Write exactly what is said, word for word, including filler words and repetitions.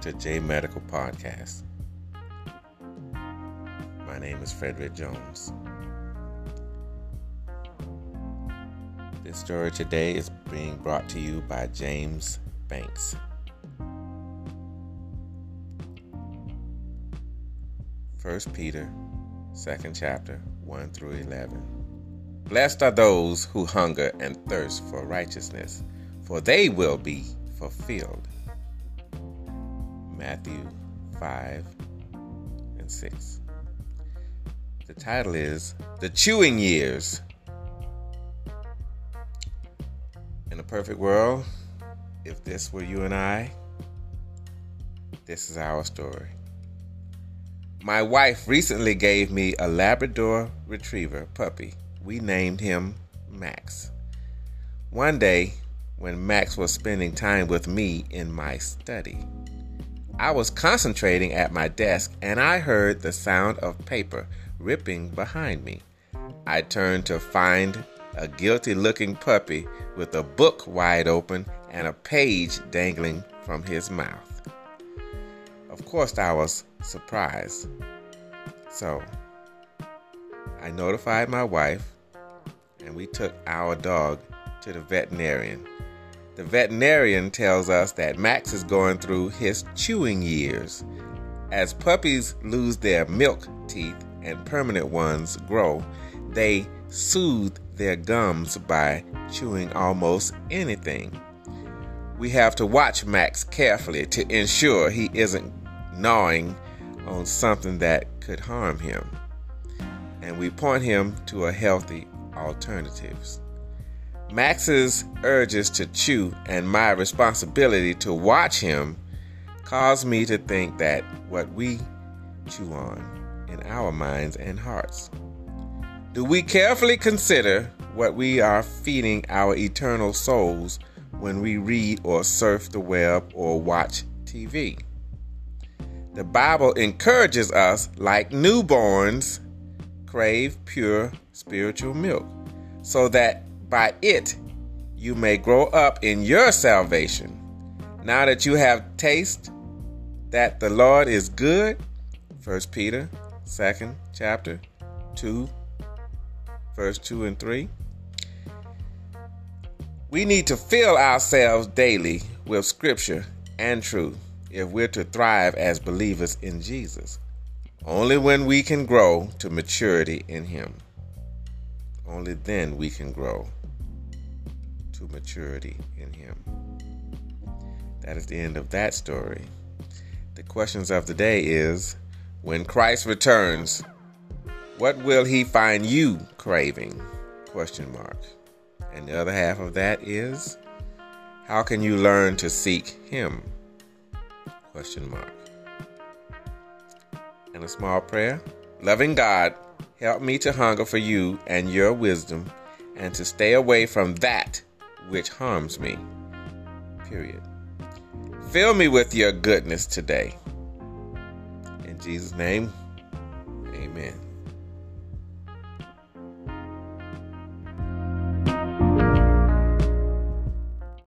to J Medical Podcast. My name is Frederick Jones. This story today is being brought to you by James Banks. First Peter, second chapter, one through eleven. Blessed are those who hunger and thirst for righteousness, for they will be fulfilled. Matthew five and six. The title is The Chewing Years. In a perfect world, if this were you and I, this is our story. My wife recently gave me a Labrador Retriever puppy. We named him Max. One day, when Max was spending time with me in my study, I was concentrating at my desk and I heard the sound of paper ripping behind me. I turned to find a guilty-looking puppy with a book wide open and a page dangling from his mouth. Of course, I was surprised. So, I notified my wife and we took our dog to the veterinarian. The veterinarian tells us that Max is going through his chewing years. As puppies lose their milk teeth and permanent ones grow, they soothe their gums by chewing almost anything. We have to watch Max carefully to ensure he isn't gnawing on something that could harm him, and we point him to a healthy alternatives. Max's urges to chew and my responsibility to watch him caused me to think that what we chew on in our minds and hearts. Do we carefully consider what we are feeding our eternal souls when we read or surf the web or watch T V? The Bible encourages us, like newborns, crave pure spiritual milk, so that by it you may grow up in your salvation. Now that you have tasted that the Lord is good. First Peter, second chapter, two, verse two and three. We need to fill ourselves daily with scripture and truth if we're to thrive as believers in Jesus. Only when we can grow to maturity in Him. Only then we can grow to maturity in Him. That is the end of that story. The questions of the day is, when Christ returns, what will He find you craving? Question mark. And the other half of that is, how can you learn to seek Him? Question mark. And a small prayer. Loving God, help me to hunger for you and your wisdom and to stay away from that which harms me. Period. Fill me with your goodness today. In Jesus' name, amen.